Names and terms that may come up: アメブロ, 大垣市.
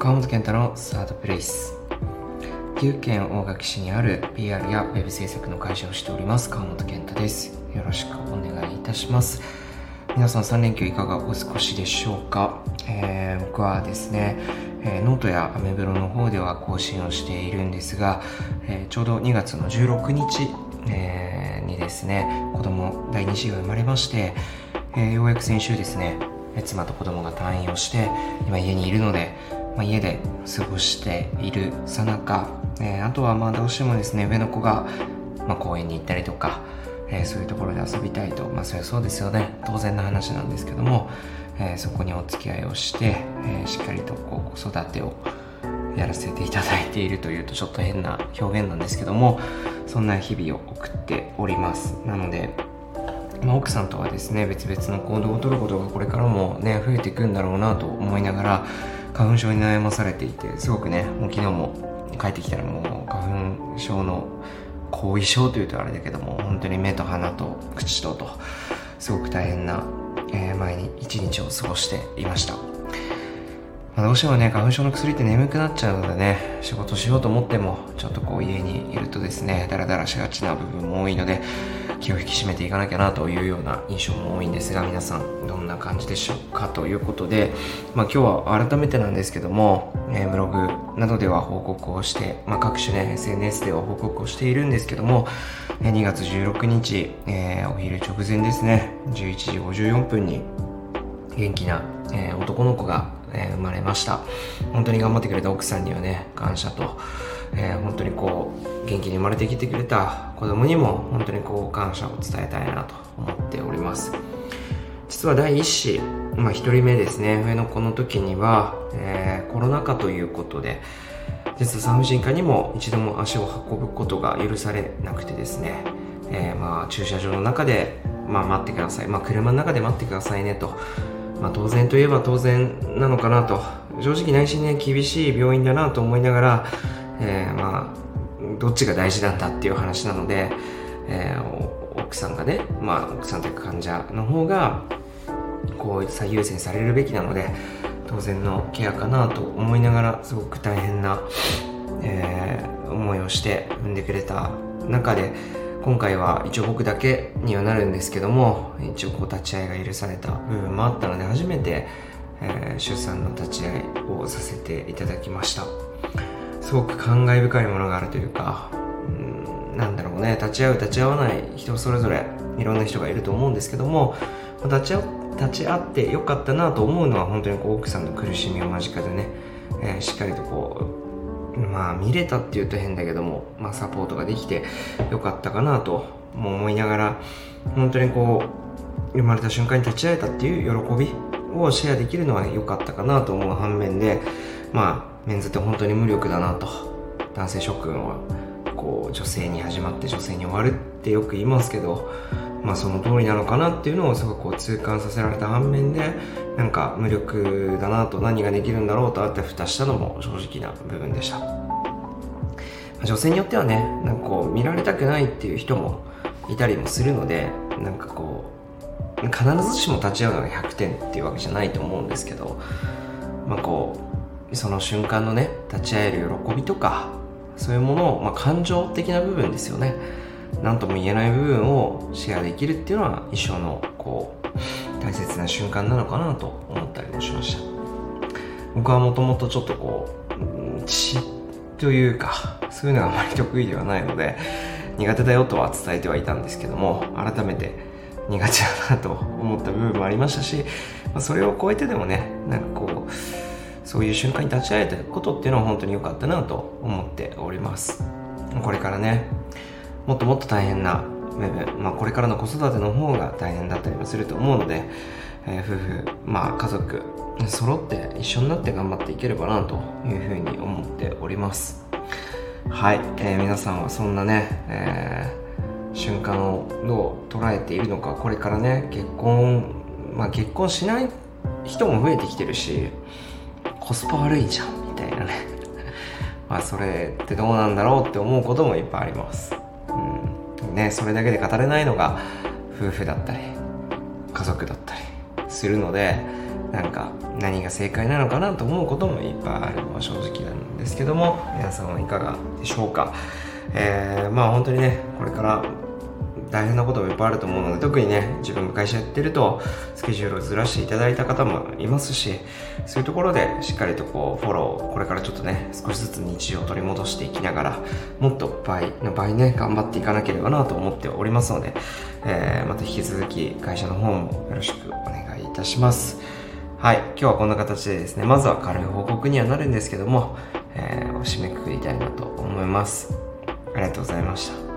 川本健太のサードプレイス。岐阜県大垣市にある PR や Web 制作の会社をしております川本健太です。よろしくお願いいたします。皆さん3連休いかがお過ごしでしょうか？僕はですね、ノートやアメブロの方では更新をしているんですが、ちょうど2月の16日、にですね子供第2子が生まれまして、ようやく先週ですね妻と子供が退院をして今家にいるので、家で過ごしているさなか、あとはどうしてもですね上の子が、公園に行ったりとか、そういうところで遊びたいと、それはそうですよね、当然の話なんですけども、そこにお付き合いをして、しっかりと子育てをやらせていただいているというとちょっと変な表現なんですけども、そんな日々を送っております。なので、奥さんとはですね別々の行動をとることがこれからもね増えていくんだろうなと思いながら花粉症に悩まされていて、すごくねもう昨日も帰ってきたらもう花粉症の後遺症というとあれだけども本当に目と鼻と口とすごく大変な、一日を過ごしていました。どうしてもね花粉症の薬って眠くなっちゃうのでね仕事しようと思ってもちょっと家にいるとですねダラダラしがちな部分も多いので気を引き締めていかなきゃなというような印象も多いんですが、皆さんどんな感じでしょうかということで、今日は改めてなんですけども、ブログなどでは報告をして、各種ね SNS では報告をしているんですけども、2月16日、お昼直前ですね11時54分に元気な、男の子が生まれました。本当に頑張ってくれた奥さんにはね感謝と、本当に元気に生まれてきてくれた子供にも本当に感謝を伝えたいなと思っております。実は第一子、1人目ですね上の子の時には、コロナ禍ということで実は産婦人科にも一度も足を運ぶことが許されなくてですね、駐車場の中で、待ってください、車の中で待ってくださいねと、当然といえば当然なのかなと正直内心ね厳しい病院だなと思いながら、どっちが大事なんだっていう話なので、奥さんがね、奥さんというか患者の方が最優先されるべきなので当然のケアかなと思いながらすごく大変な、思いをして産んでくれた中で今回は一応僕だけにはなるんですけども一応立ち会いが許された部分もあったので初めて、出産の立ち会いをさせていただきました。すごく感慨深いものがあるというか、立ち会う立ち会わない人それぞれいろんな人がいると思うんですけども立ち会ってよかったなと思うのは本当に奥さんの苦しみを間近でね、しっかりと見れたっていうと変だけども、サポートができてよかったかなとも思いながら本当に生まれた瞬間に立ち会えたっていう喜びをシェアできるのは良かったかなと思う反面で、メンズって本当に無力だなと男性諸君は女性に始まって女性に終わるってよく言いますけど、その通りなのかなっていうのをすごく痛感させられた反面で無力だなと何ができるんだろうとあってふたしたのも正直な部分でした。女性によってはね見られたくないっていう人もいたりもするので必ずしも立ち会うのが100点っていうわけじゃないと思うんですけど、その瞬間のね立ち会える喜びとかそういうものを、感情的な部分ですよね何とも言えない部分をシェアできるっていうのは一生の大切な瞬間なのかなと思ったりもしました。僕はもともとちょっと血というかそういうのがあまり得意ではないので苦手だよとは伝えてはいたんですけども改めて苦手だなと思った部分もありましたし、それを超えてでもねそういう瞬間に立ち会えたことっていうのは本当に良かったなと思っております。これからねもっともっと大変な部分、これからの子育ての方が大変だったりもすると思うので、夫婦、家族揃って一緒になって頑張っていければなというふうに思っております。はい、皆さんはそんなね、瞬間をどう捉えているのか、これからね結婚しない人も増えてきてるしコスパ悪いじゃんみたいなねそれってどうなんだろうって思うこともいっぱいあります。それだけで語れないのが夫婦だったり家族だったりするので、なんか何が正解なのかなと思うこともいっぱいあるのは正直なんですけども、皆さんはいかがでしょうか。まあ本当にね、これから大変なこともいっぱいあると思うので、特にね自分が会社やってるとスケジュールをずらしていただいた方もいますし、そういうところでしっかりとこうフォロー、これからちょっとね少しずつ日常を取り戻していきながら、もっと倍の倍ね頑張っていかなければなと思っておりますので、また引き続き会社の方もよろしくお願いいたします。はい、今日はこんな形でですね、まずは軽い報告にはなるんですけども、お締めくくりたいなと思います。ありがとうございました。